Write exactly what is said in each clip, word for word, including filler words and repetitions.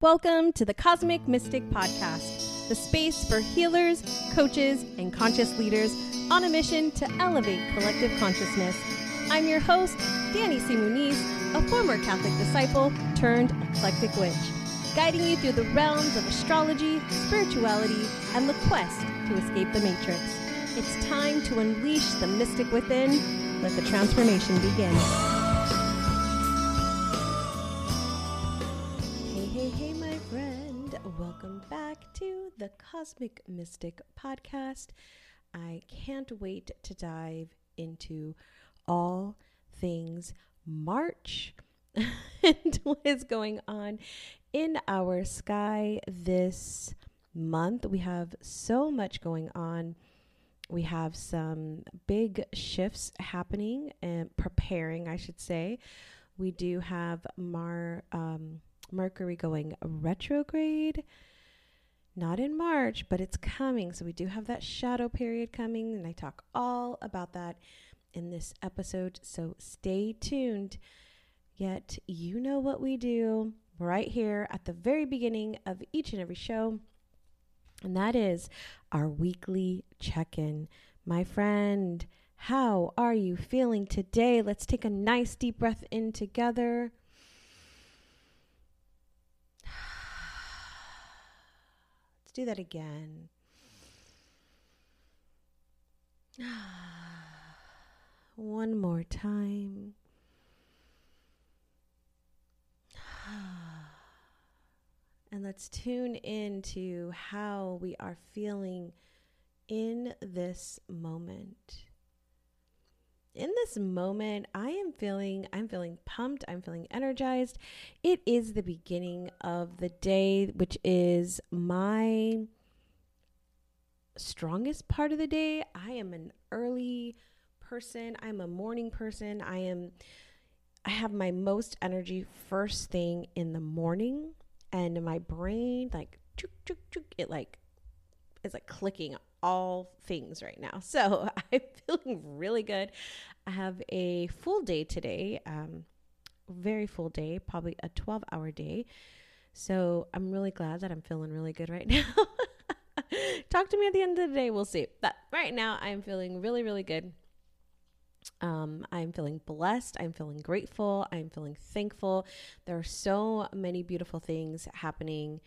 Welcome to the Cosmic Mystic Podcast, the space for healers, coaches, and conscious leaders on a mission to elevate collective consciousness. I'm your host, Danny Simunis, a former Catholic disciple turned eclectic witch, guiding you through the realms of astrology, spirituality, and the quest to escape the matrix. It's time to unleash the mystic within. Let the transformation begin. Welcome back to the Cosmic Mystic Podcast. I can't wait to dive into all things March and what is going on in our sky this month. We have so much going on. We have some big shifts happening and preparing, I should say. We do have Mar... Um, Mercury going retrograde, not in March, but it's coming. So we do have that shadow period coming, and I talk all about that in this episode. So stay tuned. Yet you know what we do right here at the very beginning of each and every show, and that is our weekly check-in. My friend, how are you feeling today? Let's take a nice deep breath in together. Do that again. One more time. And let's tune into how we are feeling in this moment. In this moment, I am feeling, I'm feeling pumped. I'm feeling energized. It is the beginning of the day, which is my strongest part of the day. I am an early person. I'm a morning person. I am, I have my most energy first thing in the morning, and my brain, like, chook, chook, chook, it like, it's like clicking all things right now. So I'm feeling really good. I have a full day today, um, very full day, probably a twelve hour day. So I'm really glad that I'm feeling really good right now. Talk to me at the end of the day. We'll see. But right now I'm feeling really, really good. Um, I'm feeling blessed. I'm feeling grateful. I'm feeling thankful. There are so many beautiful things happening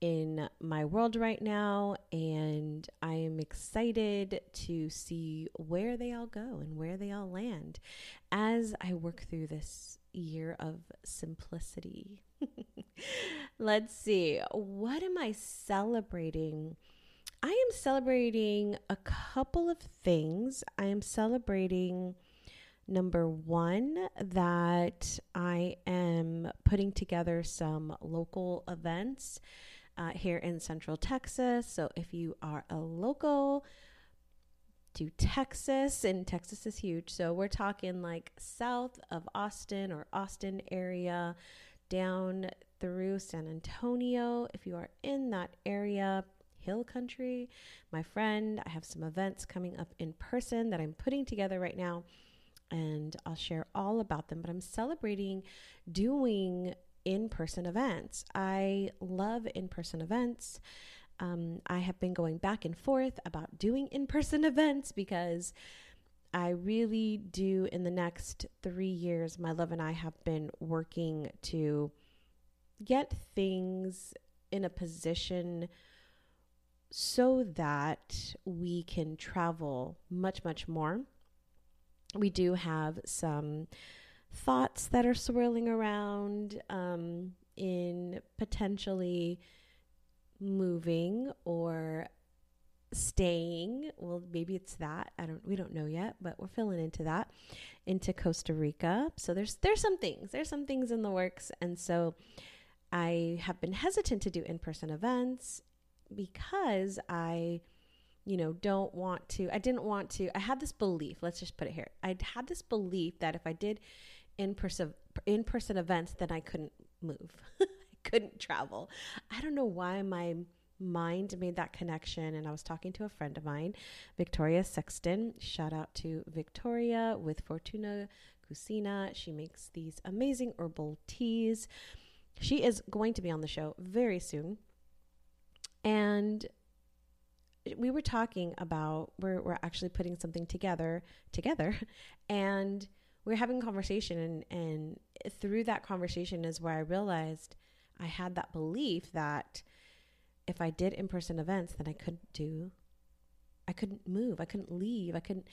in my world right now, and I am excited to see where they all go and where they all land as I work through this year of simplicity. Let's see, what am I celebrating? I am celebrating a couple of things. I am celebrating, number one, that I am putting together some local events Uh, here in Central Texas. So if you are a local to Texas, and Texas is huge, so we're talking like south of Austin or Austin area down through San Antonio. If you are in that area, Hill Country, my friend, I have some events coming up in person that I'm putting together right now, and I'll share all about them. But I'm celebrating doing in-person events. I love in-person events. Um, I have been going back and forth about doing in-person events because I really do, in the next three years, my love and I have been working to get things in a position so that we can travel much, much more. We do have some thoughts that are swirling around um, in potentially moving or staying. Well, maybe it's that. I don't, we don't know yet, but we're filling into that, into Costa Rica. So there's, there's some things, there's some things in the works. And so I have been hesitant to do in-person events because I, you know, don't want to, I didn't want to, I had this belief, let's just put it here. I had this belief that if I did in-person in-person events, then I couldn't move. I couldn't travel. I don't know why my mind made that connection. And I was talking to a friend of mine, Victoria Sexton. Shout out to Victoria with Fortuna Cucina. She makes these amazing herbal teas. she is going to be on the show very soon. And we were talking about, we're, we're actually putting something together, together, and we're having a conversation. And, and through that conversation is where I realized I had that belief that if I did in-person events, then I couldn't do, I couldn't move. I couldn't leave. I couldn't,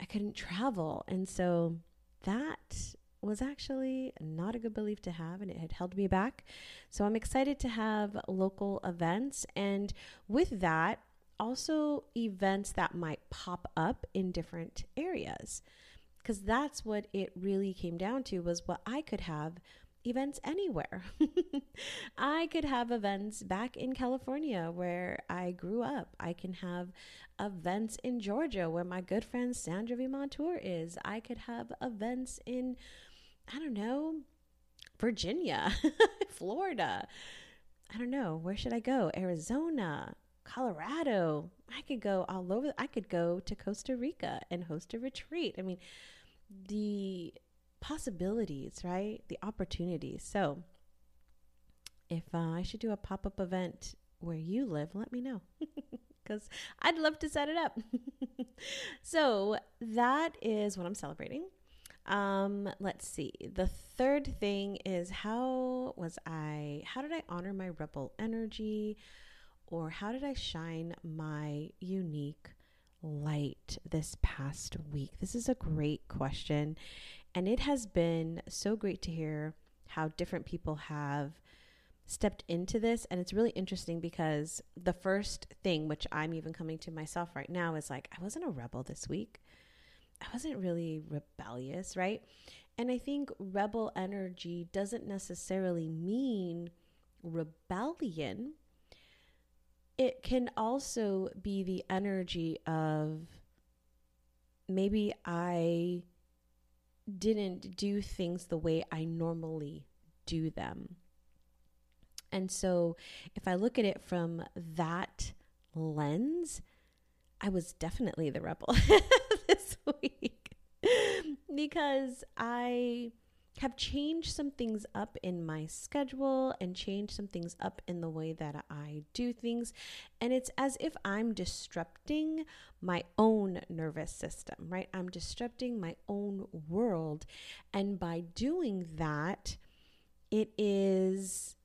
I couldn't travel. And so that was actually not a good belief to have, and it had held me back. So I'm excited to have local events, and with that also events that might pop up in different areas, because that's what it really came down to, was what I could have events anywhere. I could have events back in California where I grew up. I can have events in Georgia where my good friend Sandra V. Montour is. I could have events in, I don't know, Virginia, Florida. I don't know. Where should I go? Arizona, Colorado. I could go all over. I could go to Costa Rica and host a retreat. I mean, the possibilities, right? The opportunities. So if uh, I should do a pop-up event where you live, let me know, because I'd love to set it up. So that is what I'm celebrating. Um, let's see. The third thing is, how was I, how did I honor my rebel energy, or how did I shine my unique light this past week? This is a great question. And it has been so great to hear how different people have stepped into this. And it's really interesting, because the first thing, which I'm even coming to myself right now, is like, I wasn't a rebel this week. I wasn't really rebellious, right? And I think rebel energy doesn't necessarily mean rebellion. It can also be the energy of, maybe I didn't do things the way I normally do them. And so if I look at it from that lens, I was definitely the rebel this week, because I have changed some things up in my schedule and changed some things up in the way that I do things. And it's as if I'm disrupting my own nervous system, right? I'm disrupting my own world. And by doing that, it is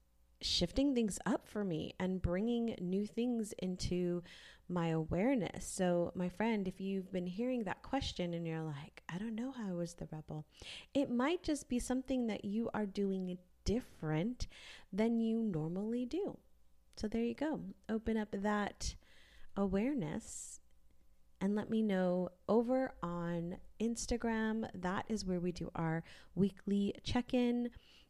shifting things up for me and bringing new things into my awareness. So my friend, if you've been hearing that question and you're like, I don't know how I was the rebel, it might just be something that you are doing different than you normally do. So there you go. Open up that awareness and let me know over on Instagram. That is where we do our weekly check-in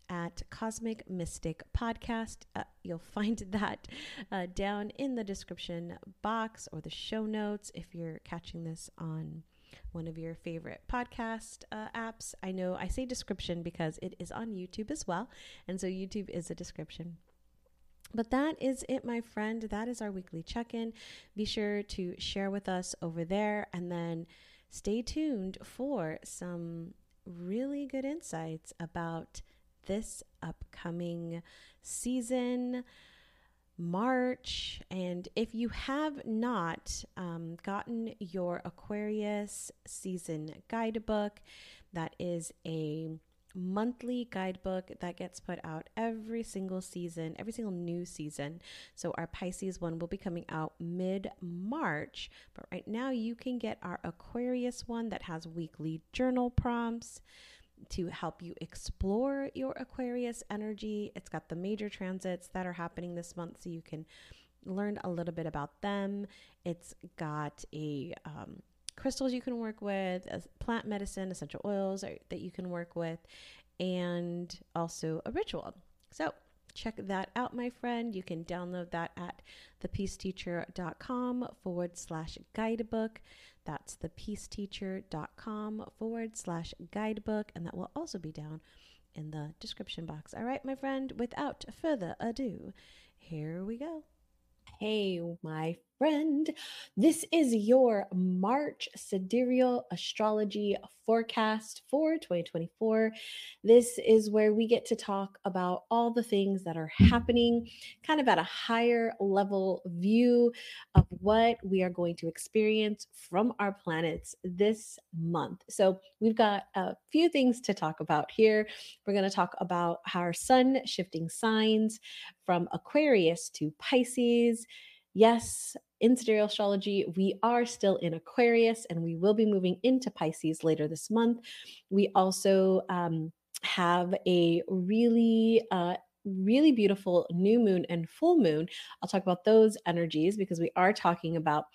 at Cosmic Mystic Podcast. Uh, you'll find that uh, down in the description box or the show notes if you're catching this on one of your favorite podcast uh, apps. I know I say description because it is on YouTube as well, and so YouTube is a description. But that is it, my friend. That is our weekly check-in. Be sure to share with us over there, and then stay tuned for some really good insights about this upcoming season, March. And if you have not um, gotten your Aquarius season guidebook, that is a monthly guidebook that gets put out every single season, every single new season. So our Pisces one will be coming out mid-March, but right now you can get our Aquarius one that has weekly journal prompts to help you explore your Aquarius energy. It's got the major transits that are happening this month, so you can learn a little bit about them. It's got a um, crystals you can work with, uh, plant medicine, essential oils are, that you can work with, and also a ritual. So check that out, my friend. You can download that at thepeaceteacher.com forward slash guidebook. That's thepeaceteacher.com forward slash guidebook. And that will also be down in the description box. All right, my friend, without further ado, here we go. Hey, my friend. This is your March sidereal astrology forecast for twenty twenty-four. This is where we get to talk about all the things that are happening kind of at a higher level view of what we are going to experience from our planets this month. So we've got a few things to talk about here. We're going to talk about how our sun shifting signs from Aquarius to Pisces. Yes, in sidereal astrology, we are still in Aquarius and we will be moving into Pisces later this month. We also um, have a really uh, really beautiful new moon and full moon. I'll talk about those energies because we are talking about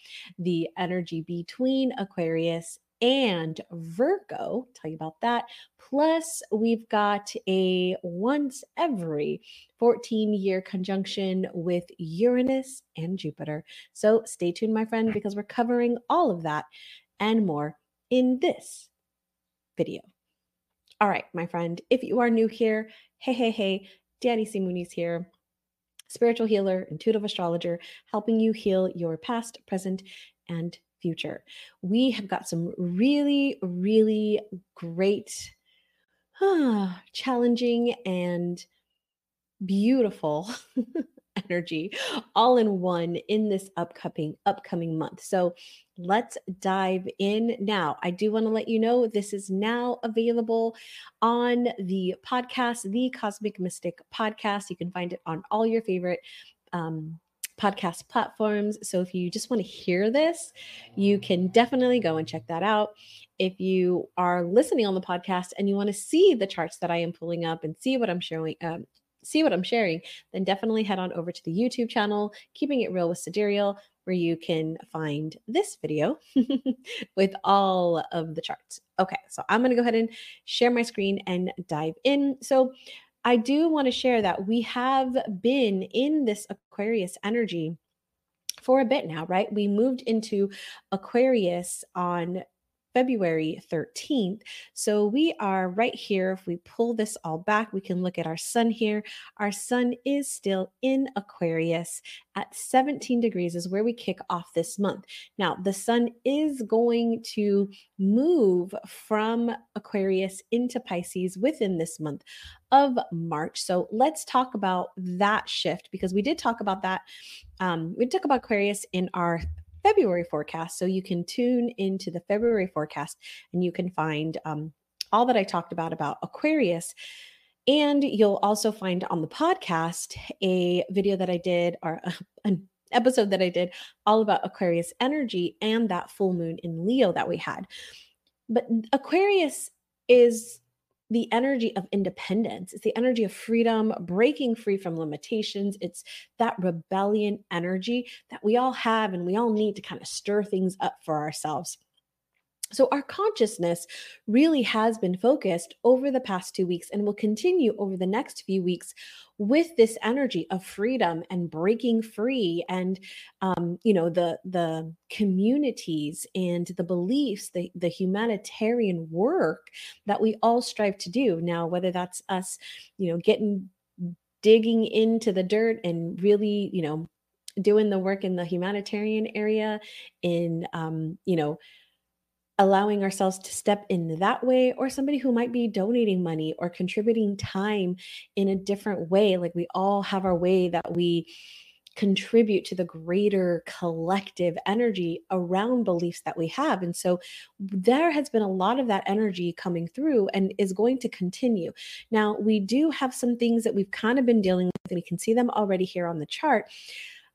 the energy between Aquarius and Virgo. Tell you about that. Plus, we've got a once every fourteen year conjunction with Uranus and Jupiter. So stay tuned, my friend, because we're covering all of that and more in this video. All right, my friend, if you are new here, hey, hey, hey, Danny Simunis here, spiritual healer, intuitive astrologer, helping you heal your past, present, and future. We have got some really, really great, uh, challenging, and beautiful energy all in one in this upcoming upcoming month. So let's dive in now. I do want to let you know this is now available on the podcast, the Cosmic Mystic Podcast. You can find it on all your favorite um podcast platforms. So if you just want to hear this, you can definitely go and check that out. If you are listening on the podcast and you want to see the charts that I am pulling up and see what I'm showing, um, see what I'm sharing, then definitely head on over to the YouTube channel, Keeping It Real with Sidereal, where you can find this video with all of the charts. Okay, so I'm going to go ahead and share my screen and dive in. So I do want to share that we have been in this Aquarius energy for a bit now, right? We moved into Aquarius on February thirteenth. So we are right here. If we pull this all back, we can look at our sun here. Our sun is still in Aquarius at seventeen degrees is where we kick off this month. Now, the sun is going to move from Aquarius into Pisces within this month of March. So let's talk about that shift, because we did talk about that. Um, we talked about Aquarius in our February forecast. So you can tune into the February forecast and you can find um, all that I talked about, about Aquarius. And you'll also find on the podcast a video that I did, or a, an episode that I did all about Aquarius energy and that full moon in Leo that we had. But Aquarius is the energy of independence. It's the energy of freedom, breaking free from limitations. It's that rebellion energy that we all have and we all need to kind of stir things up for ourselves. So our consciousness really has been focused over the past two weeks and will continue over the next few weeks with this energy of freedom and breaking free and, um, you know, the, the communities and the beliefs, the, the humanitarian work that we all strive to do. Now, whether that's us, you know, getting, digging into the dirt and really, you know, doing the work in the humanitarian area in, um, you know, allowing ourselves to step in that way, or somebody who might be donating money or contributing time in a different way. Like, we all have our way that we contribute to the greater collective energy around beliefs that we have. And so there has been a lot of that energy coming through and is going to continue. Now, we do have some things that we've kind of been dealing with, and we can see them already here on the chart,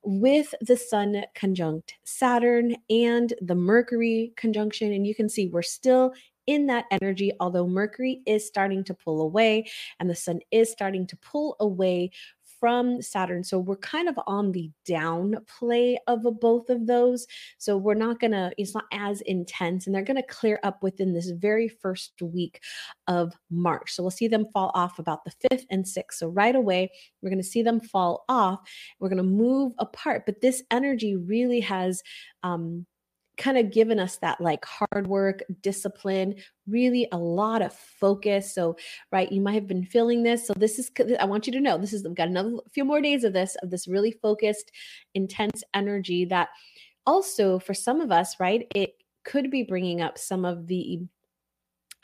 with the sun conjunct Saturn and the Mercury conjunction. And you can see we're still in that energy, although Mercury is starting to pull away and the sun is starting to pull away from Saturn. So we're kind of on the downplay of both of those. So we're not going to, it's not as intense, and they're going to clear up within this very first week of March. So we'll see them fall off about the fifth and sixth. So right away, we're going to see them fall off. We're going to move apart, but this energy really has, um, kind of given us that like hard work, discipline, really a lot of focus. So, right, you might have been feeling this. So this is, I want you to know, this is, we've got another few more days of this, of this really focused, intense energy that also for some of us, right, it could be bringing up some of the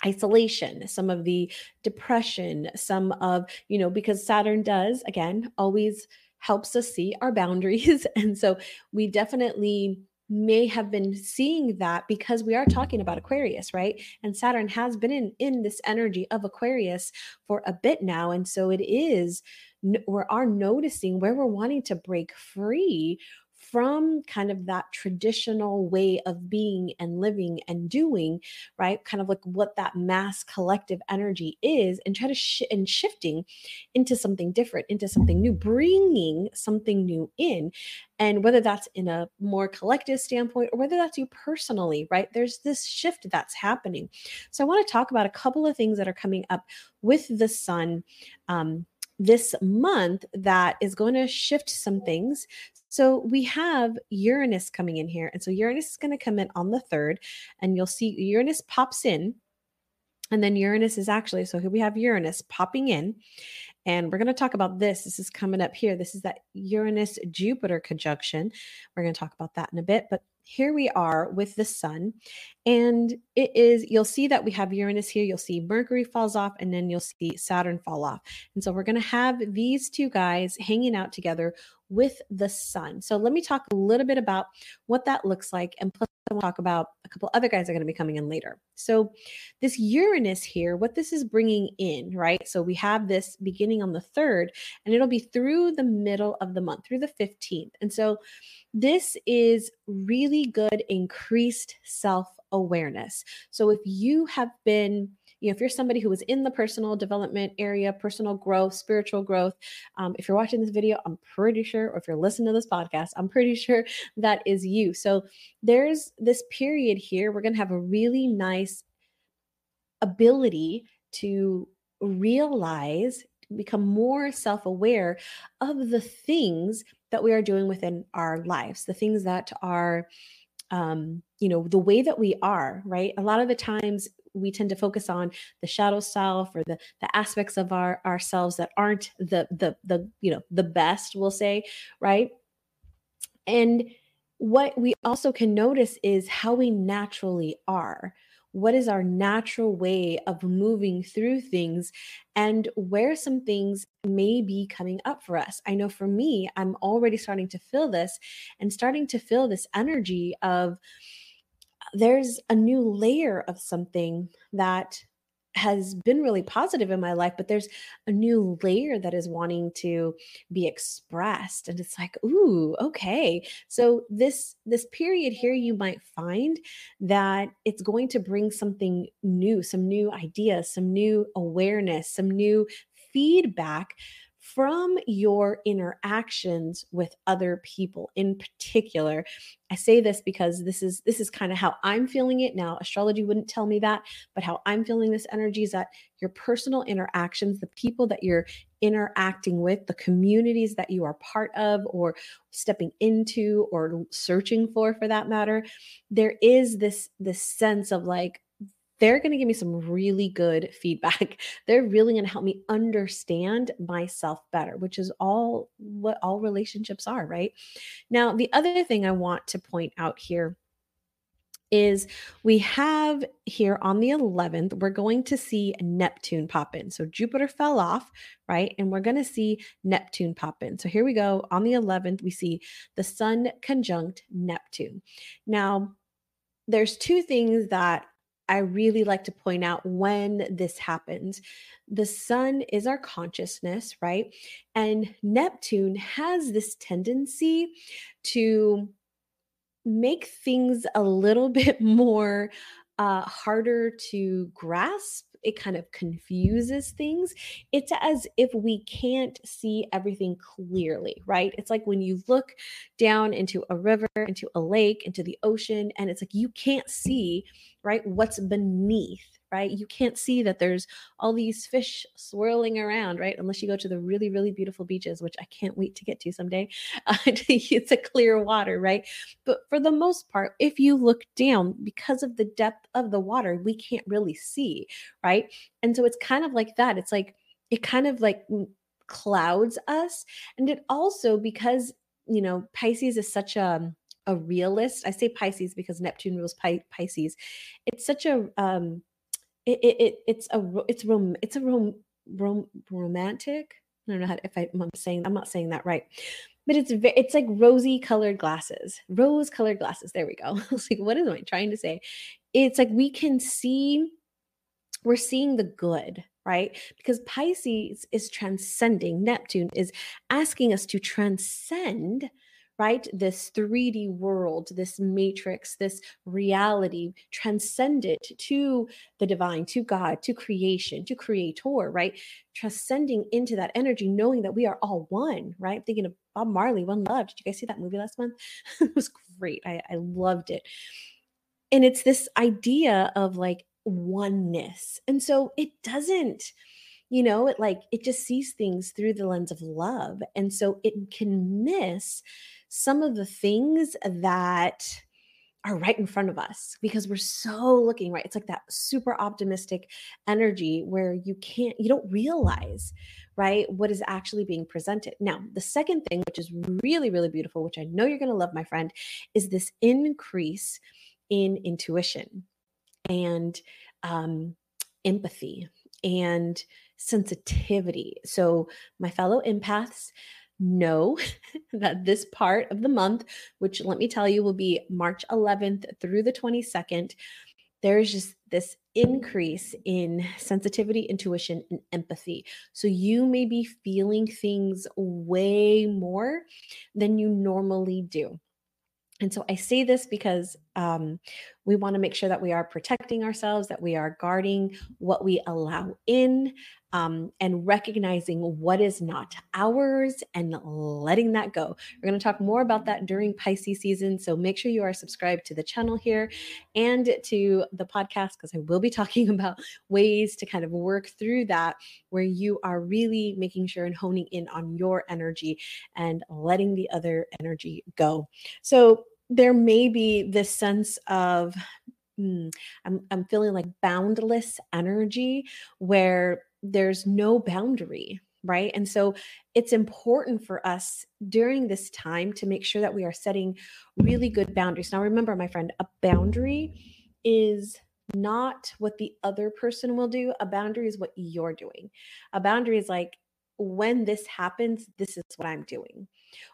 isolation, some of the depression, some of, you know, because Saturn does, again, always helps us see our boundaries. And so we definitely may have been seeing that because we are talking about Aquarius, right? And Saturn has been in, in this energy of Aquarius for a bit now. And so it is, we are noticing where we're wanting to break free from kind of that traditional way of being and living and doing, right? Kind of like what that mass collective energy is, and try to sh- and shifting into something different, into something new, bringing something new in. And whether that's in a more collective standpoint or whether that's you personally, right? There's this shift that's happening. So I want to talk about a couple of things that are coming up with the sun um, this month that is going to shift some things. So we have Uranus coming in here. And so Uranus is going to come in on the third, and you'll see Uranus pops in, and then Uranus is actually, so here we have Uranus popping in, and we're going to talk about this. This is coming up here. This is that Uranus Jupiter conjunction. We're going to talk about that in a bit, but here we are with the sun, and it is, you'll see that we have Uranus here. You'll see Mercury falls off, and then you'll see Saturn fall off. And so we're going to have these two guys hanging out together with the sun. So let me talk a little bit about what that looks like. And plus we'll talk about a couple other guys that are going to be coming in later. So this Uranus here, what this is bringing in, right? So we have this beginning on the third, and it'll be through the middle of the month, through the fifteenth. And so this is really good increased self-awareness. So if you have been, you know, if you're somebody who is in the personal development area, personal growth, spiritual growth, um, if you're watching this video, I'm pretty sure, or if you're listening to this podcast, I'm pretty sure that is you. So there's this period here. We're going to have a really nice ability to realize, become more self-aware of the things that we are doing within our lives, the things that are, um, you know, the way that we are, right? A lot of the times, we tend to focus on the shadow self or the, the aspects of our ourselves that aren't the, the, the, you know, the best, we'll say, right? And what we also can notice is how we naturally are. What is our natural way of moving through things, and where some things may be coming up for us? I know for me, I'm already starting to feel this and starting to feel this energy of, there's a new layer of something that has been really positive in my life, but there's a new layer that is wanting to be expressed. And it's like, ooh, okay. So this, this period here, you might find that it's going to bring something new, some new ideas, some new awareness, some new feedback from your interactions with other people in particular. I say this because this is this is kind of how I'm feeling it now. Astrology wouldn't tell me that, but how I'm feeling this energy is that your personal interactions, the people that you're interacting with, the communities that you are part of or stepping into or searching for, for that matter, there is this, this sense of like, they're going to give me some really good feedback. They're really going to help me understand myself better, which is all what all relationships are, right? Now, the other thing I want to point out here is we have here on the eleventh, we're going to see Neptune pop in. So Jupiter fell off, right? And we're going to see Neptune pop in. So here we go. On the eleventh, we see the sun conjunct Neptune. Now, there's two things that I really like to point out when this happens. The sun is our consciousness, right? And Neptune has this tendency to make things a little bit more uh, harder to grasp. It kind of confuses things. It's as if we can't see everything clearly, right? It's like when you look down into a river, into a lake, into the ocean, and it's like you can't see right? What's beneath, right? You can't see that there's all these fish swirling around, right? Unless you go to the really, really beautiful beaches, which I can't wait to get to someday. Uh, it's a clear water, right? But for the most part, if you look down, because of the depth of the water, we can't really see, right? And so it's kind of like that. It's like, it kind of like clouds us. And it also, because, you know, Pisces is such a, a realist. I say Pisces because Neptune rules Pi- Pisces. It's such a, um, it, it, it it's a, it's rom, it's a rom, rom, romantic. I don't know how to, if I, I'm saying, I'm not saying that right, but it's, it's like rosy colored glasses, rose colored glasses. There we go. I was like, what am I trying to say? It's like, we can see, we're seeing the good, right? Because Pisces is transcending. Neptune is asking us to transcend, right? This three D world, this matrix, this reality, transcend it to the divine, to God, to creation, to creator, right? Transcending into that energy, knowing that we are all one, right? I'm thinking of Bob Marley, One Love. Did you guys see that movie last month? It was great. I, I loved it. And it's this idea of like oneness. And so it doesn't, you know, it like, it just sees things through the lens of love. And so it can miss some of the things that are right in front of us because we're so looking, right? It's like that super optimistic energy where you can't, you don't realize, right, what is actually being presented. Now, the second thing, which is really, really beautiful, which I know you're going to love, my friend, is this increase in intuition and um, empathy and sensitivity. So my fellow empaths know that this part of the month, which let me tell you will be March eleventh through the twenty-second, there's just this increase in sensitivity, intuition, and empathy. So you may be feeling things way more than you normally do. And so I say this because um, we want to make sure that we are protecting ourselves, that we are guarding what we allow in, um, and recognizing what is not ours and letting that go. We're going to talk more about that during Pisces season. So make sure you are subscribed to the channel here and to the podcast, because I will be talking about ways to kind of work through that, where you are really making sure and honing in on your energy and letting the other energy go. So there may be this sense of, mm, I'm, I'm feeling like boundless energy where there's no boundary, right? And so it's important for us during this time to make sure that we are setting really good boundaries. Now, remember, my friend, a boundary is not what the other person will do. A boundary is what you're doing. A boundary is like, when this happens, this is what I'm doing,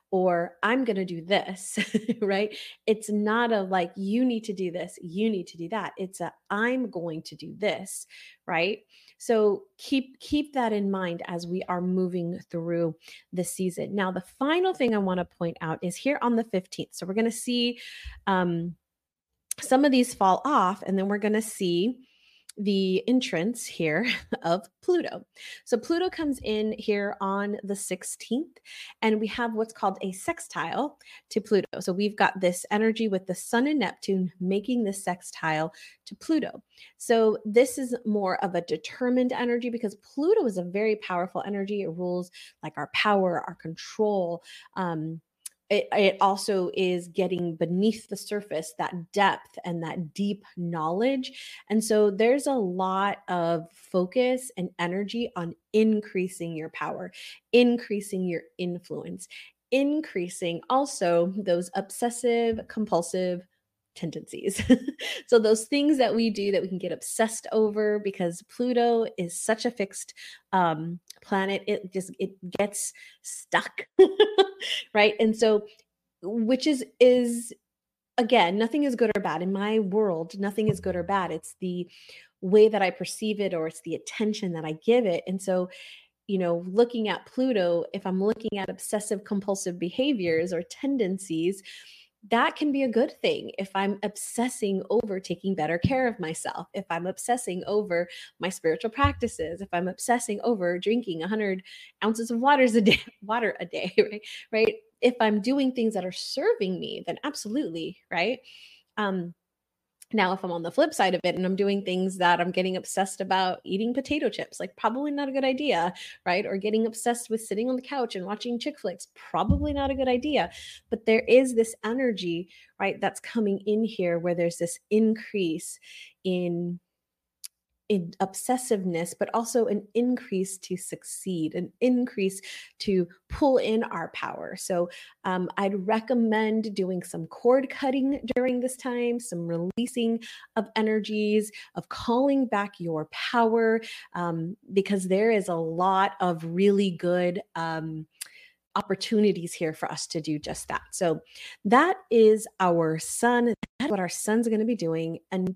or I'm going to do this, right? It's not a like, you need to do this, you need to do that. It's a, I'm going to do this, right? So keep, keep that in mind as we are moving through the season. Now, the final thing I want to point out is here on the fifteenth. So we're going to see um, some of these fall off, and then we're going to see the entrance here of Pluto. So Pluto comes in here on the sixteenth, and we have what's called a sextile to Pluto. So we've got this energy with the Sun and Neptune making this sextile to Pluto. So this is more of a determined energy, because Pluto is a very powerful energy. It rules like our power, our control, um, It, it also is getting beneath the surface, that depth and that deep knowledge. And so there's a lot of focus and energy on increasing your power, increasing your influence, increasing also those obsessive compulsive tendencies. So those things that we do that we can get obsessed over, because Pluto is such a fixed um, planet. It just, it gets stuck, right? And so, which is, is again, nothing is good or bad. In my world, nothing is good or bad. It's the way that I perceive it, or it's the attention that I give it. And so, you know, looking at Pluto, if I'm looking at obsessive compulsive behaviors or tendencies, that can be a good thing if I'm obsessing over taking better care of myself, if I'm obsessing over my spiritual practices, if I'm obsessing over drinking one hundred ounces of water a day, water a day, right? Right? If I'm doing things that are serving me, then absolutely, right? Um, Now, if I'm on the flip side of it and I'm doing things that I'm getting obsessed about, eating potato chips, like probably not a good idea, right? Or getting obsessed with sitting on the couch and watching chick flicks, probably not a good idea. But there is this energy, right, that's coming in here where there's this increase in in obsessiveness, but also an increase to succeed, an increase to pull in our power. So um, I'd recommend doing some cord cutting during this time, some releasing of energies, of calling back your power, um, because there is a lot of really good um, opportunities here for us to do just that. So that is our sun. That's what our sun's going to be doing. And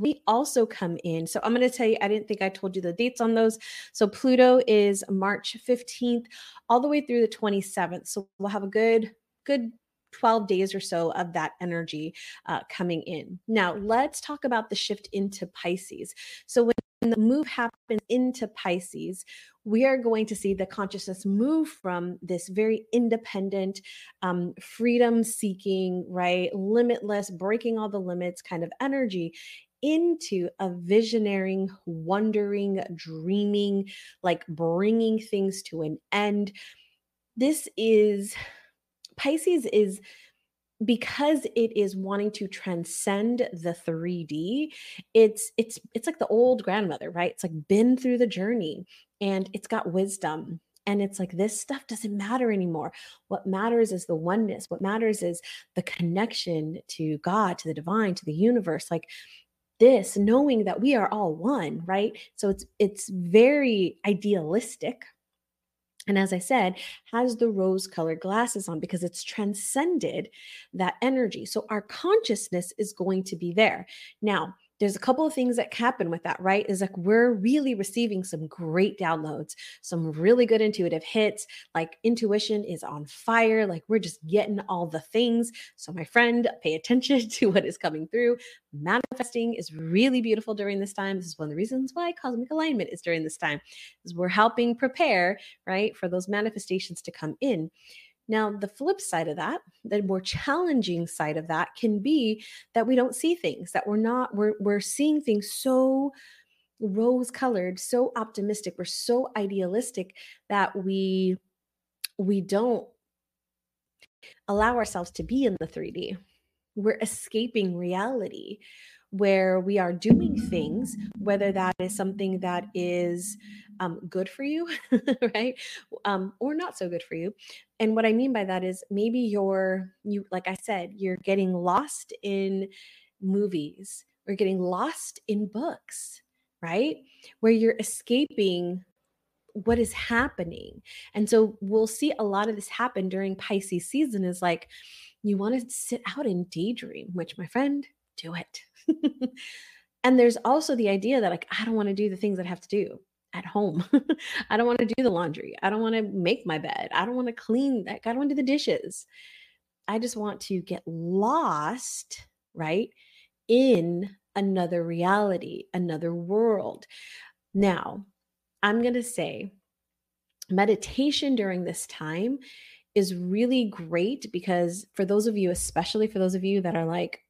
we also come in. So I'm going to tell you, I didn't think I told you the dates on those. So Pluto is March fifteenth all the way through the twenty-seventh. So we'll have a good, good twelve days or so of that energy uh, coming in. Now let's talk about the shift into Pisces. So when When the move happens into Pisces, we are going to see the consciousness move from this very independent, um, freedom-seeking, right, limitless, breaking all the limits kind of energy into a visioneering, wondering, dreaming, like bringing things to an end. This is, Pisces is, because it is wanting to transcend the three D, it's it's it's like the old grandmother, right? It's like been through the journey and it's got wisdom. And it's like, this stuff doesn't matter anymore. What matters is the oneness. What matters is the connection to God, to the divine, to the universe. Like this, knowing that we are all one, right? So it's it's very idealistic. And as I said, has the rose-colored glasses on because it's transcended that energy. So our consciousness is going to be there. Now, there's a couple of things that happen with that, right? Is like we're really receiving some great downloads, some really good intuitive hits, like intuition is on fire, like we're just getting all the things. So my friend, pay attention to what is coming through. Manifesting is really beautiful during this time. This is one of the reasons why cosmic alignment is during this time, is we're helping prepare, right, for those manifestations to come in. Now, the flip side of that, the more challenging side of that can be that we don't see things, that we're not, we're, we're seeing things so rose-colored, so optimistic, we're so idealistic that we, we don't allow ourselves to be in the three D. We're escaping reality where we are doing things, whether that is something that is um, good for you, right, um, or not so good for you. And what I mean by that is maybe you're, you like I said, you're getting lost in movies or getting lost in books, right, where you're escaping what is happening. And so we'll see a lot of this happen during Pisces season is like, you want to sit out and daydream, which my friend, do it. And there's also the idea that like, I don't want to do the things that I have to do at home. I don't want to do the laundry. I don't want to make my bed. I don't want to clean that. I don't want to do the dishes. I just want to get lost, right, in another reality, another world. Now, I'm going to say meditation during this time is really great because for those of you, especially for those of you that are like,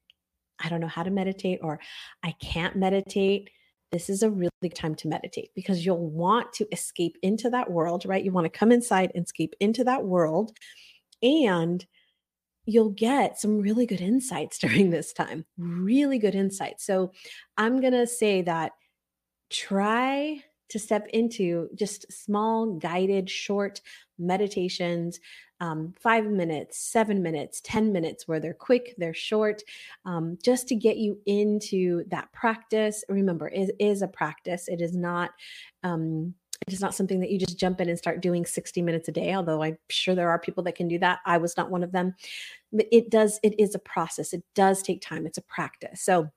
I don't know how to meditate, or I can't meditate. This is a really good time to meditate because you'll want to escape into that world, right? You want to come inside and escape into that world, and you'll get some really good insights during this time, really good insights. So I'm going to say that try to step into just small, guided, short meditations, Um, five minutes, seven minutes, ten minutes, where they're quick, they're short, um, just to get you into that practice. Remember, it is a practice. It is not, um, it is not something that you just jump in and start doing sixty minutes a day. Although I'm sure there are people that can do that. I was not one of them, but it does, it is a process. It does take time. It's a practice. So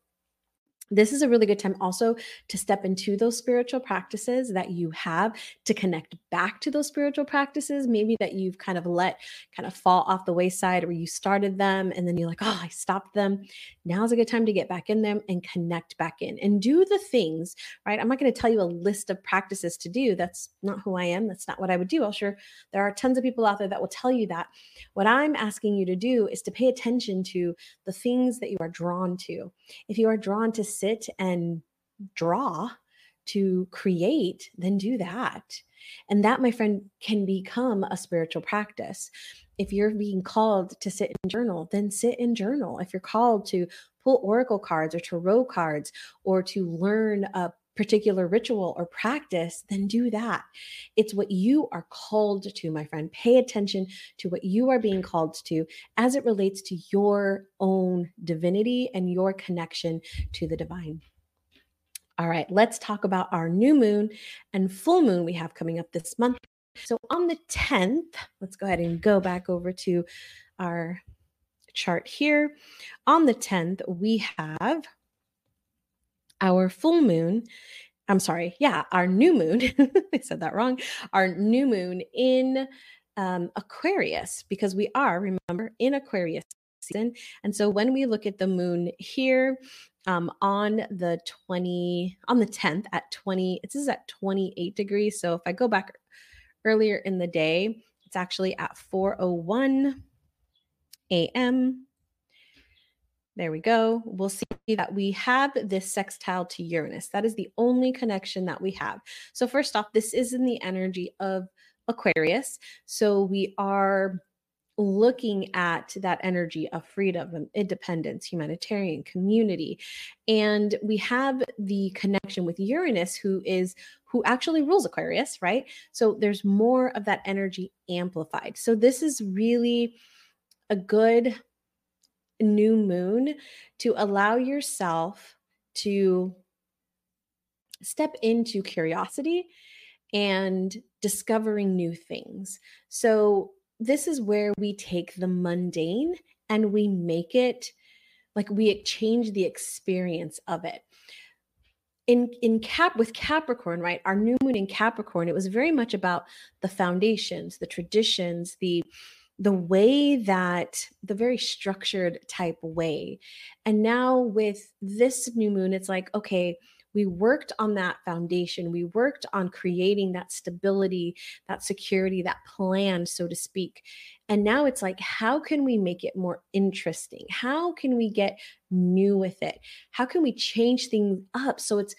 this is a really good time also to step into those spiritual practices that you have, to connect back to those spiritual practices, maybe that you've kind of let kind of fall off the wayside, or you started them and then you're like, oh, I stopped them. Now's a good time to get back in them and connect back in and do the things, right? I'm not going to tell you a list of practices to do. That's not who I am. That's not what I would do. I'll sure there are tons of people out there that will tell you that. What I'm asking you to do is to pay attention to the things that you are drawn to. If you are drawn to sit and draw, to create, then do that. And that, my friend, can become a spiritual practice. If you're being called to sit and journal, then sit and journal. If you're called to pull oracle cards or tarot cards or to learn a particular ritual or practice, then do that. It's what you are called to, my friend. Pay attention to what you are being called to as it relates to your own divinity and your connection to the divine. All right, let's talk about our new moon and full moon we have coming up this month. So on the tenth, let's go ahead and go back over to our chart here. On the tenth, we have our full moon, I'm sorry, yeah, our new moon, I said that wrong, our new moon in um, Aquarius, because we are, remember, in Aquarius season. And so when we look at the moon here um, on the twenty, on the tenth at twenty, this is at twenty-eight degrees. So if I go back earlier in the day, it's actually at four oh one a.m. There we go. We'll see that we have this sextile to Uranus. That is the only connection that we have. So first off, this is in the energy of Aquarius. So we are looking at that energy of freedom, independence, humanitarian, community. And we have the connection with Uranus, who is who actually rules Aquarius, right? So there's more of that energy amplified. So this is really a good new moon to allow yourself to step into curiosity and discovering new things. So this is where we take the mundane and we make it like we change the experience of it. In in Cap with Capricorn, right? Our new moon in Capricorn, it was very much about the foundations, the traditions, the the way that the very structured type way. And now with this new moon, it's like, okay, we worked on that foundation. We worked on creating that stability, that security, that plan, so to speak. And now it's like, how can we make it more interesting? How can we get new with it? How can we change things up so it's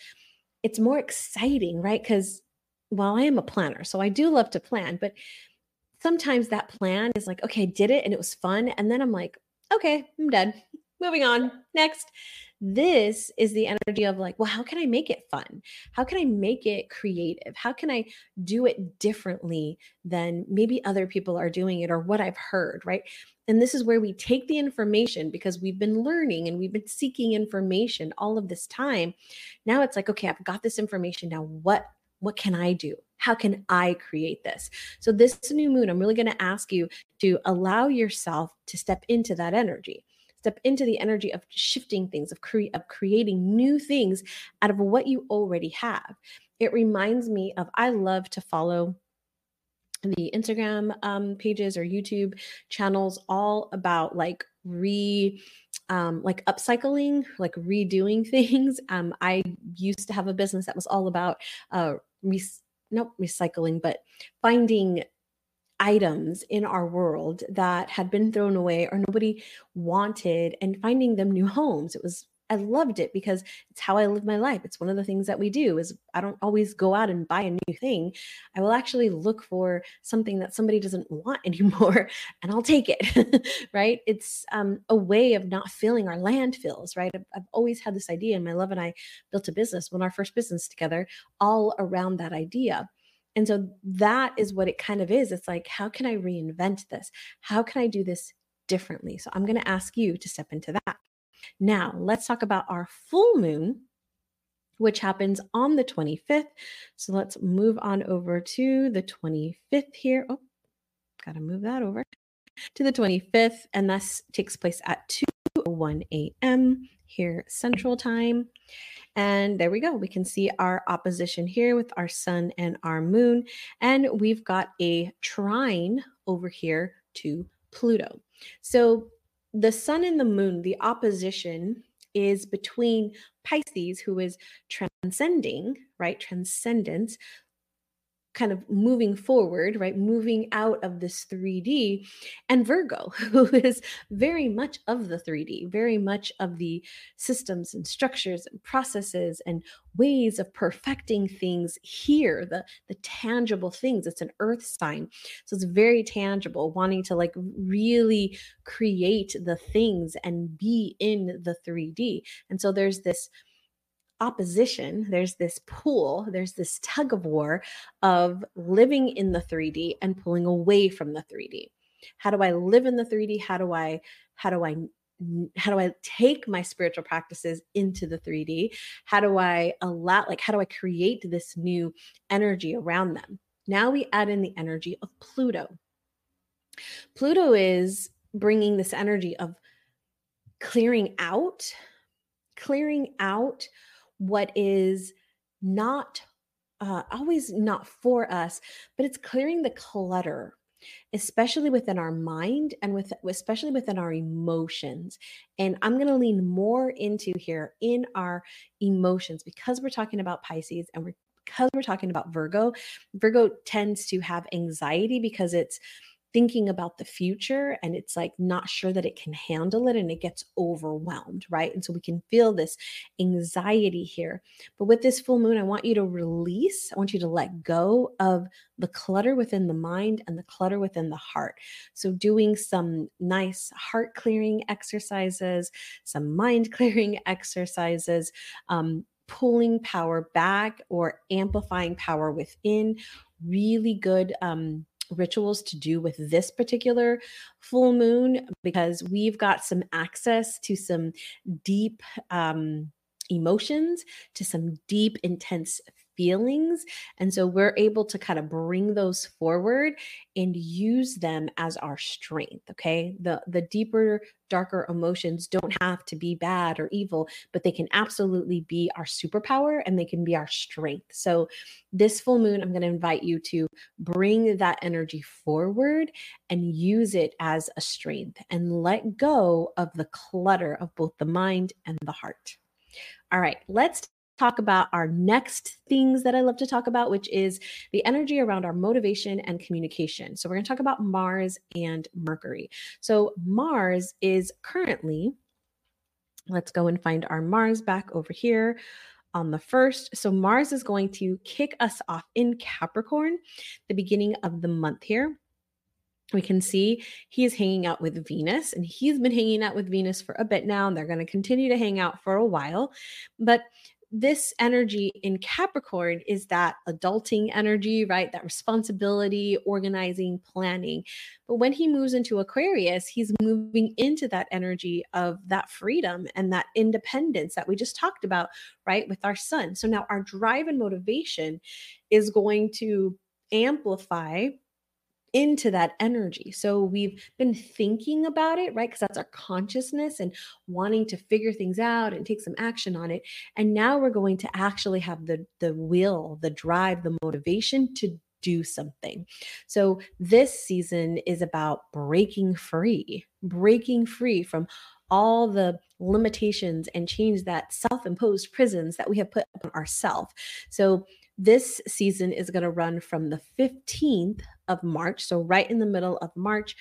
it's more exciting, right? Because, well, I am a planner, so I do love to plan, but sometimes that plan is like, okay, I did it and it was fun. And then I'm like, okay, I'm done. Moving on. Next. This is the energy of like, well, how can I make it fun? How can I make it creative? How can I do it differently than maybe other people are doing it or what I've heard, right? And this is where we take the information because we've been learning and we've been seeking information all of this time. Now it's like, okay, I've got this information. Now what? What can I do? How can I create this? So this new moon, I'm really going to ask you to allow yourself to step into that energy, step into the energy of shifting things, of, cre- of creating new things out of what you already have. It reminds me of, I love to follow the Instagram um, pages or YouTube channels all about like re um, like upcycling, like redoing things. Um, I used to have a business that was all about uh, re- not recycling, but finding items in our world that had been thrown away or nobody wanted and finding them new homes. It was, I loved it because it's how I live my life. It's one of the things that we do is I don't always go out and buy a new thing. I will actually look for something that somebody doesn't want anymore and I'll take it, right? It's um, a way of not filling our landfills, right? I've, I've always had this idea, and my love and I built a business when our first business together all around that idea. And so that is what it kind of is. It's like, how can I reinvent this? How can I do this differently? So I'm going to ask you to step into that. Now, let's talk about our full moon, which happens on the twenty-fifth. So let's move on over to the twenty-fifth here. Oh, got to move that over to the twenty-fifth. And this takes place at two oh one a.m. here Central Time. And there we go. We can see our opposition here with our sun and our moon. And we've got a trine over here to Pluto. So the sun and the moon, the opposition is between Pisces, who is transcending, right? Transcendence, kind of moving forward, right? Moving out of this three D, and Virgo, who is very much of the three D, very much of the systems and structures and processes and ways of perfecting things here, the, the tangible things. It's an earth sign. So it's very tangible, wanting to like really create the things and be in the three D. And so there's this opposition, there's this pull, there's this tug of war of living in the three D and pulling away from the three D. How do I live in the three D? How do I, how do I, how do I take my spiritual practices into the three D? How do I allow, like, how do I create this new energy around them? Now we add in the energy of Pluto. Pluto is bringing this energy of clearing out, clearing out what is not uh, always not for us, but it's clearing the clutter, especially within our mind and with especially within our emotions. And I'm going to lean more into here in our emotions because we're talking about Pisces and we're, because we're talking about Virgo. Virgo tends to have anxiety because it's thinking about the future and it's like not sure that it can handle it and it gets overwhelmed, right? And so we can feel this anxiety here. But with this full moon, I want you to release, I want you to let go of the clutter within the mind and the clutter within the heart. So doing some nice heart clearing exercises, some mind clearing exercises, um, pulling power back or amplifying power within, really good, um, rituals to do with this particular full moon, because we've got some access to some deep um, emotions, to some deep, intense feelings. And so we're able to kind of bring those forward and use them as our strength. Okay. The, the deeper, darker emotions don't have to be bad or evil, but they can absolutely be our superpower and they can be our strength. So this full moon, I'm going to invite you to bring that energy forward and use it as a strength and let go of the clutter of both the mind and the heart. All right. Let's talk about our next things that I love to talk about, which is the energy around our motivation and communication. So we're going to talk about Mars and Mercury. So Mars is currently, let's go and find our Mars back over here on the first. So Mars is going to kick us off in Capricorn, the beginning of the month here. We can see he is hanging out with Venus, and he's been hanging out with Venus for a bit now, and they're going to continue to hang out for a while. But this energy in Capricorn is that adulting energy, right? That responsibility, organizing, planning. But when he moves into Aquarius, he's moving into that energy of that freedom and that independence that we just talked about, right? With our sun. So now our drive and motivation is going to amplify into that energy. So we've been thinking about it, right? Because that's our consciousness and wanting to figure things out and take some action on it. And now we're going to actually have the, the will, the drive, the motivation to do something. So this season is about breaking free, breaking free from all the limitations and change that self-imposed prisons that we have put on ourselves. So this season is going to run from the fifteenth of March, so right in the middle of March,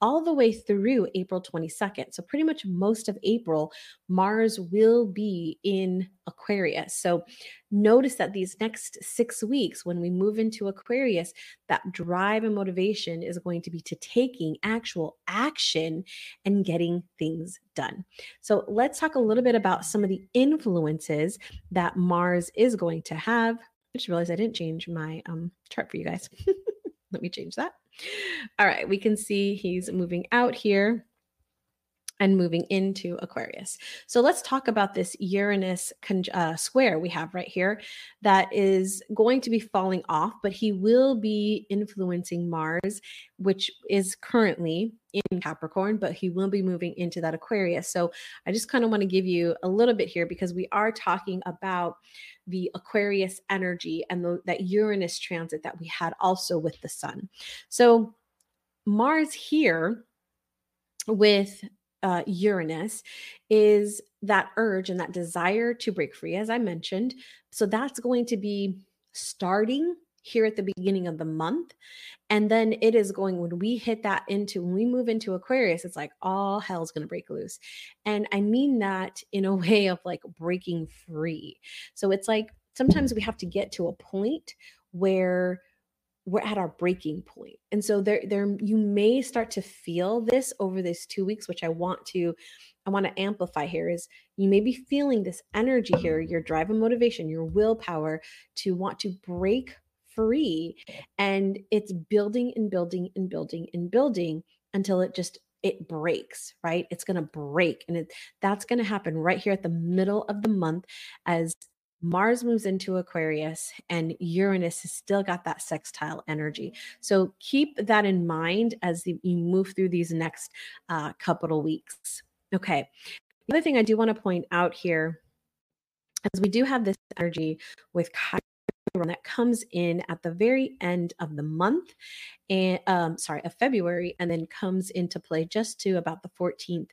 all the way through April twenty-second. So pretty much most of April, Mars will be in Aquarius. So notice that these next six weeks, when we move into Aquarius, that drive and motivation is going to be to taking actual action and getting things done. So let's talk a little bit about some of the influences that Mars is going to have. I just realized I didn't change my um, chart for you guys. Let me change that. All right. We can see he's moving out here. and moving into Aquarius. So let's talk about this Uranus con- uh, square we have right here that is going to be falling off, but he will be influencing Mars, which is currently in Capricorn, but he will be moving into that Aquarius. So I just kind of want to give you a little bit here because we are talking about the Aquarius energy and the, that Uranus transit that we had also with the sun. So Mars here with uh, Uranus is that urge and that desire to break free, as I mentioned. So that's going to be starting here at the beginning of the month. And then it is going, when we hit that into, when we move into Aquarius, it's like all hell's going to break loose. And I mean that in a way of like breaking free. So it's like, sometimes we have to get to a point where we're at our breaking point. And so there, there, you may start to feel this over these two weeks, which I want to, I want to amplify here is you may be feeling this energy here, your drive and motivation, your willpower to want to break free. And it's building and building and building and building until it just, it breaks, right? It's going to break. And it, that's going to happen right here at the middle of the month as Mars moves into Aquarius and Uranus has still got that sextile energy. So keep that in mind as you move through these next uh, couple of weeks. Okay. The other thing I do want to point out here is we do have this energy with Chiron that comes in at the very end of the month and um, sorry, of February, and then comes into play just to about the fourteenth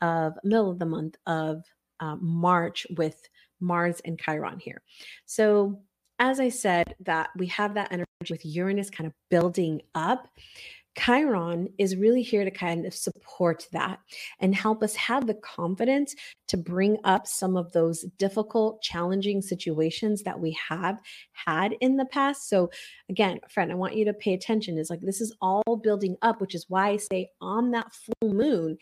of middle of the month of uh, March with Mars and Chiron here. So as I said, that we have that energy with Uranus kind of building up. Chiron is really here to kind of support that and help us have the confidence to bring up some of those difficult, challenging situations that we have had in the past. So again, friend, I want you to pay attention. It's like, this is all building up, which is why I say on that full moon,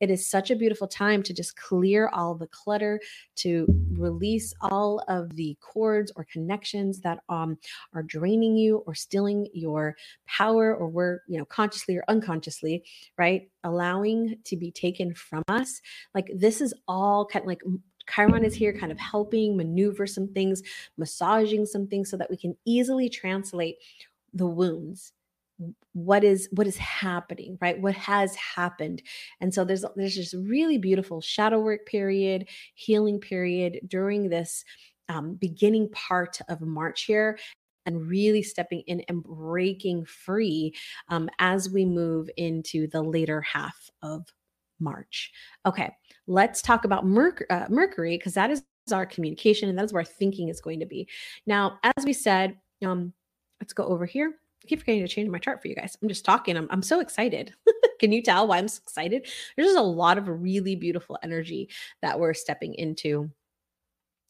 it is such a beautiful time to just clear all the clutter, to release all of the cords or connections that um, are draining you or stealing your power, or we're, you know, consciously or unconsciously, right? Allowing to be taken from us. Like this is all kind of like Chiron is here kind of helping maneuver some things, massaging some things so that we can easily translate the wounds. What is, what is happening, right? What has happened. And so there's, there's just really beautiful shadow work period, healing period during this um, beginning part of March here. And really stepping in and breaking free um, as we move into the later half of March. Okay, let's talk about Merc- uh, Mercury, because that is our communication and that is where thinking is going to be. Now, as we said, um, let's go over here. I keep forgetting to change my chart for you guys. I'm just talking. I'm, I'm so excited. Can you tell why I'm so excited? There's just a lot of really beautiful energy that we're stepping into.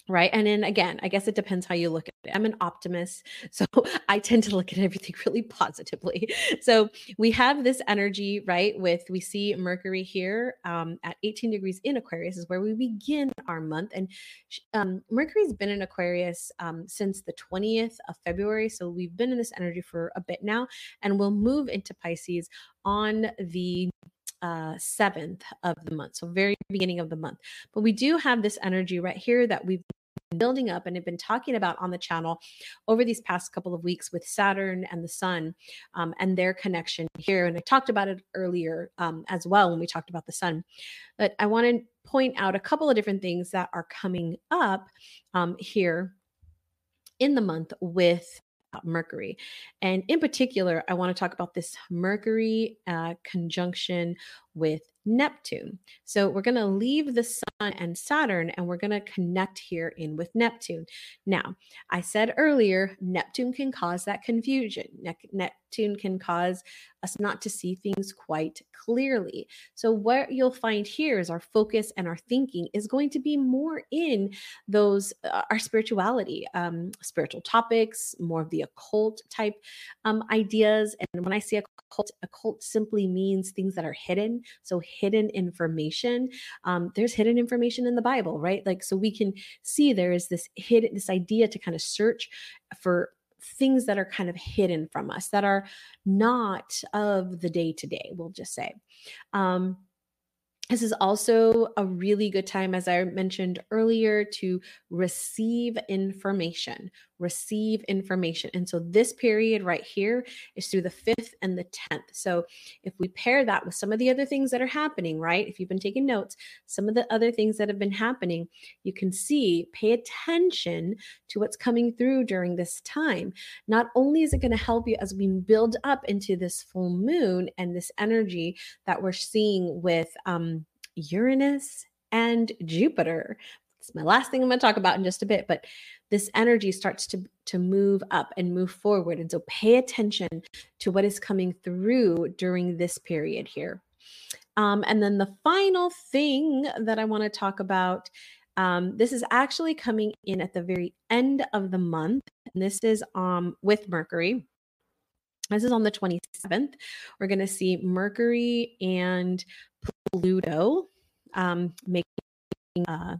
Right. And then again, I guess it depends how you look at it. I'm an optimist, so I tend to look at everything really positively. So we have this energy, right? With, we see Mercury here um, at eighteen degrees in Aquarius is where we begin our month. And um, Mercury's been in Aquarius um, since the twentieth of February. So we've been in this energy for a bit now, and we'll move into Pisces on the Uh, seventh of the month. So very beginning of the month. But we do have this energy right here that we've been building up and have been talking about on the channel over these past couple of weeks with Saturn and the sun um, and their connection here. And I talked about it earlier um, as well when we talked about the sun. But I want to point out a couple of different things that are coming up um, here in the month with Mercury. And in particular, I want to talk about this Mercury uh, conjunction with Neptune. So we're going to leave the sun and Saturn, and we're going to connect here in with Neptune. Now, I said earlier, Neptune can cause that confusion. Ne- Neptune can cause us not to see things quite clearly. So what you'll find here is our focus and our thinking is going to be more in those, uh, our spirituality, um, spiritual topics, more of the occult type um, ideas. And when I say occult, occult simply means things that are hidden. So hidden information. Um, there's hidden information in the Bible, right? Like, so we can see there is this hidden, this idea to kind of search for things that are kind of hidden from us that are not of the day to day, we'll just say. Um, This is also a really good time, as I mentioned earlier, to receive information, receive information. And so this period right here is through the fifth and the tenth. So if we pair that with some of the other things that are happening, right? If you've been taking notes, some of the other things that have been happening, you can see, pay attention to what's coming through during this time. Not only is it going to help you as we build up into this full moon and this energy that we're seeing with, um, Uranus and Jupiter. It's my last thing I'm going to talk about in just a bit, but this energy starts to, to move up and move forward. And so pay attention to what is coming through during this period here. Um, and then the final thing that I want to talk about, um, this is actually coming in at the very end of the month. And this is um, with Mercury. This is on the twenty-seventh. We're going to see Mercury and Pluto um, making, uh,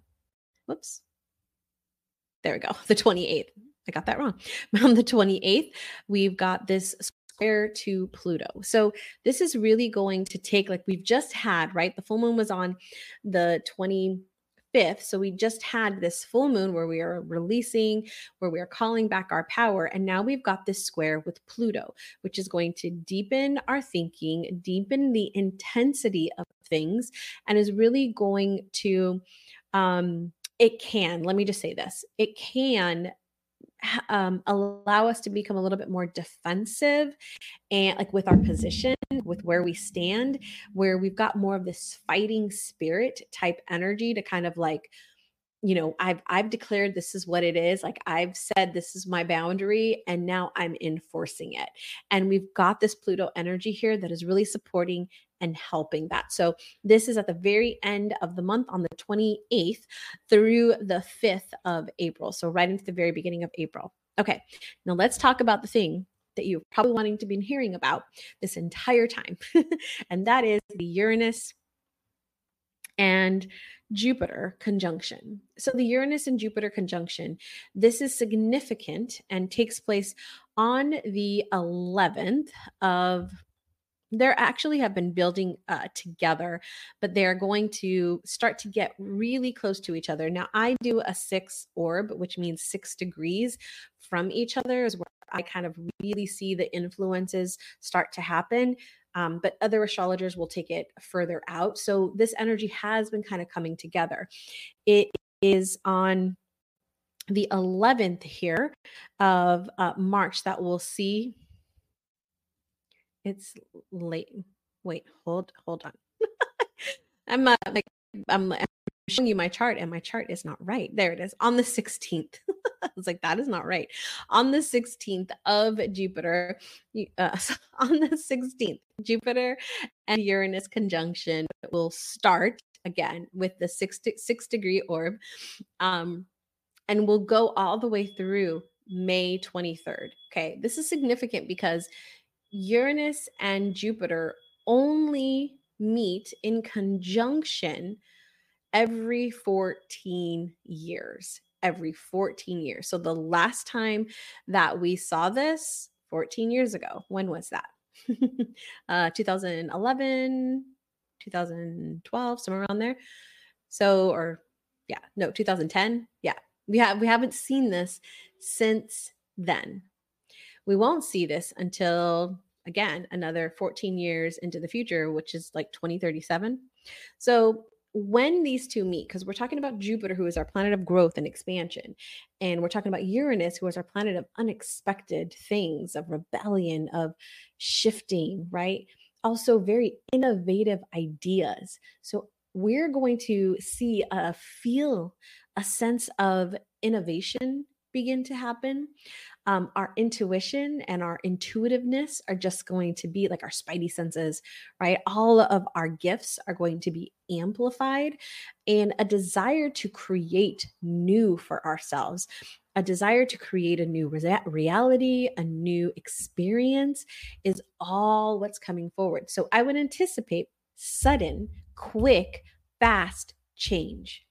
whoops, there we go, the twenty-eighth. I got that wrong. On the twenty-eighth, we've got this square to Pluto. So this is really going to take, like we've just had, right? The full moon was on the twenty-fifth. So we just had this full moon where we are releasing, where we are calling back our power. And now we've got this square with Pluto, which is going to deepen our thinking, deepen the intensity of things, and is really going to, um, it can, let me just say this, it can um, allow us to become a little bit more defensive and like with our position, with where we stand, where we've got more of this fighting spirit type energy to kind of like, you know, I've, I've declared this is what it is. Like I've said, this is my boundary and now I'm enforcing it. And we've got this Pluto energy here that is really supporting and helping that. So this is at the very end of the month on the twenty-eighth through the fifth of April. So right into the very beginning of April. Okay. Now let's talk about the thing that you're probably wanting to be hearing about this entire time. And that is the Uranus and Jupiter conjunction. So the Uranus and Jupiter conjunction, this is significant and takes place on the eleventh of They actually have been building uh, together, but they're going to start to get really close to each other. Now, I do a six orb, which means six degrees from each other is where I kind of really see the influences start to happen. Um, but other astrologers will take it further out. So this energy has been kind of coming together. It is on the eleventh here of uh, March that we'll see. It's late. Wait, hold, hold on. I'm uh, like, I'm, I'm showing you my chart and my chart is not right. There it is on the sixteenth. I was like, that is not right. On the sixteenth of Jupiter, uh, on the sixteenth, Jupiter and Uranus conjunction will start again with the six, six degree orb. Um, and we'll go all the way through May twenty-third. Okay. This is significant because Uranus and Jupiter only meet in conjunction every fourteen years, every fourteen years. So the last time that we saw this fourteen years ago, when was that? uh, two thousand eleven, two thousand twelve, somewhere around there. So, or yeah, no, two thousand ten. Yeah, we have, we haven't seen this since then. We won't see this until, again, another fourteen years into the future, which is like twenty thirty-seven. So when these two meet, because we're talking about Jupiter, who is our planet of growth and expansion, and we're talking about Uranus, who is our planet of unexpected things, of rebellion, of shifting, right? Also very innovative ideas. So we're going to see a feel, a sense of innovation begin to happen. Um, our intuition and our intuitiveness are just going to be like our spidey senses, right? All of our gifts are going to be amplified, and a desire to create new for ourselves, a desire to create a new re- reality, a new experience is all what's coming forward. So I would anticipate sudden, quick, fast change.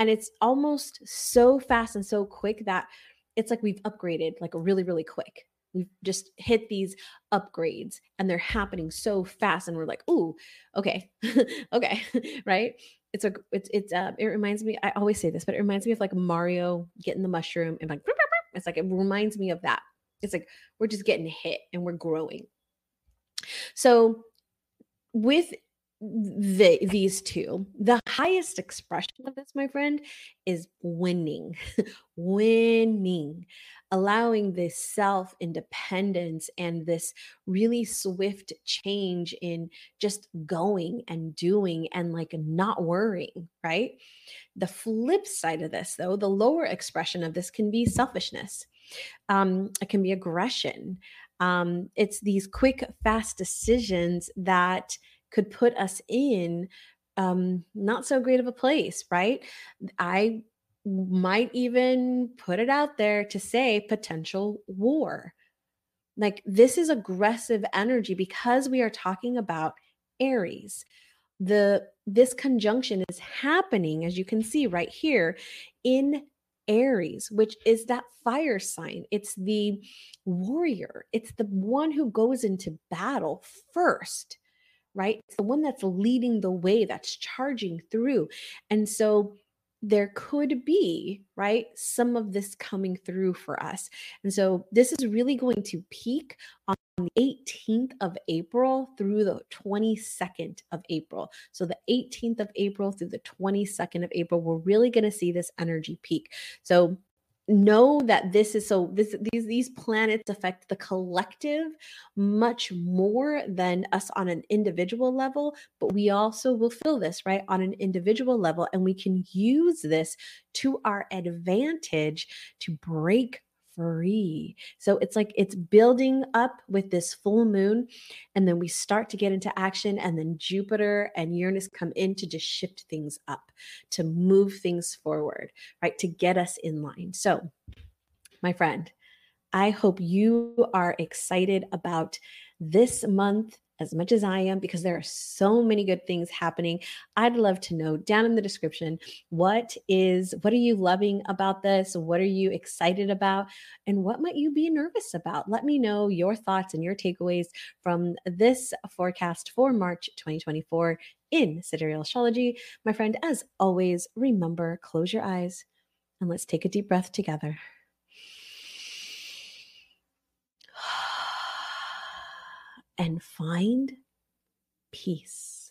And it's almost so fast and so quick that it's like we've upgraded like really, really quick. We've just hit these upgrades and they're happening so fast. And we're like, ooh, okay, okay, right? It's a, it's, it's, uh, it reminds me, I always say this, but it reminds me of like Mario getting the mushroom and like, it's like, it reminds me of that. It's like, we're just getting hit and we're growing. So with the, these two, the highest expression of this, my friend, is winning, winning, allowing this self-independence and this really swift change in just going and doing and like not worrying, right? The flip side of this, though, the lower expression of this can be selfishness. Um, it can be aggression. Um, it's these quick, fast decisions that could put us in um, not so great of a place, right? I might even put it out there to say potential war. Like, this is aggressive energy because we are talking about Aries. The this conjunction is happening, as you can see right here, in Aries, which is that fire sign. It's the warrior. It's the one who goes into battle first, right? It's the one that's leading the way, that's charging through. And so there could be, right, some of this coming through for us. And so this is really going to peak on the eighteenth of April through the twenty-second of April. So the eighteenth of April through the twenty-second of April, we're really going to see this energy peak. So know that this is so this these these planets affect the collective much more than us on an individual level, but we also will feel this, right, on an individual level, and we can use this to our advantage to break free. So it's like it's building up with this full moon, and then we start to get into action, and then Jupiter and Uranus come in to just shift things up, to move things forward, right? To get us in line. So, my friend, I hope you are excited about this month as much as I am, because there are so many good things happening. I'd love to know down in the description, what is, what are you loving about this? What are you excited about? And what might you be nervous about? Let me know your thoughts and your takeaways from this forecast for March twenty twenty-four in Sidereal Astrology. My friend, as always, remember, close your eyes and let's take a deep breath together. And find peace.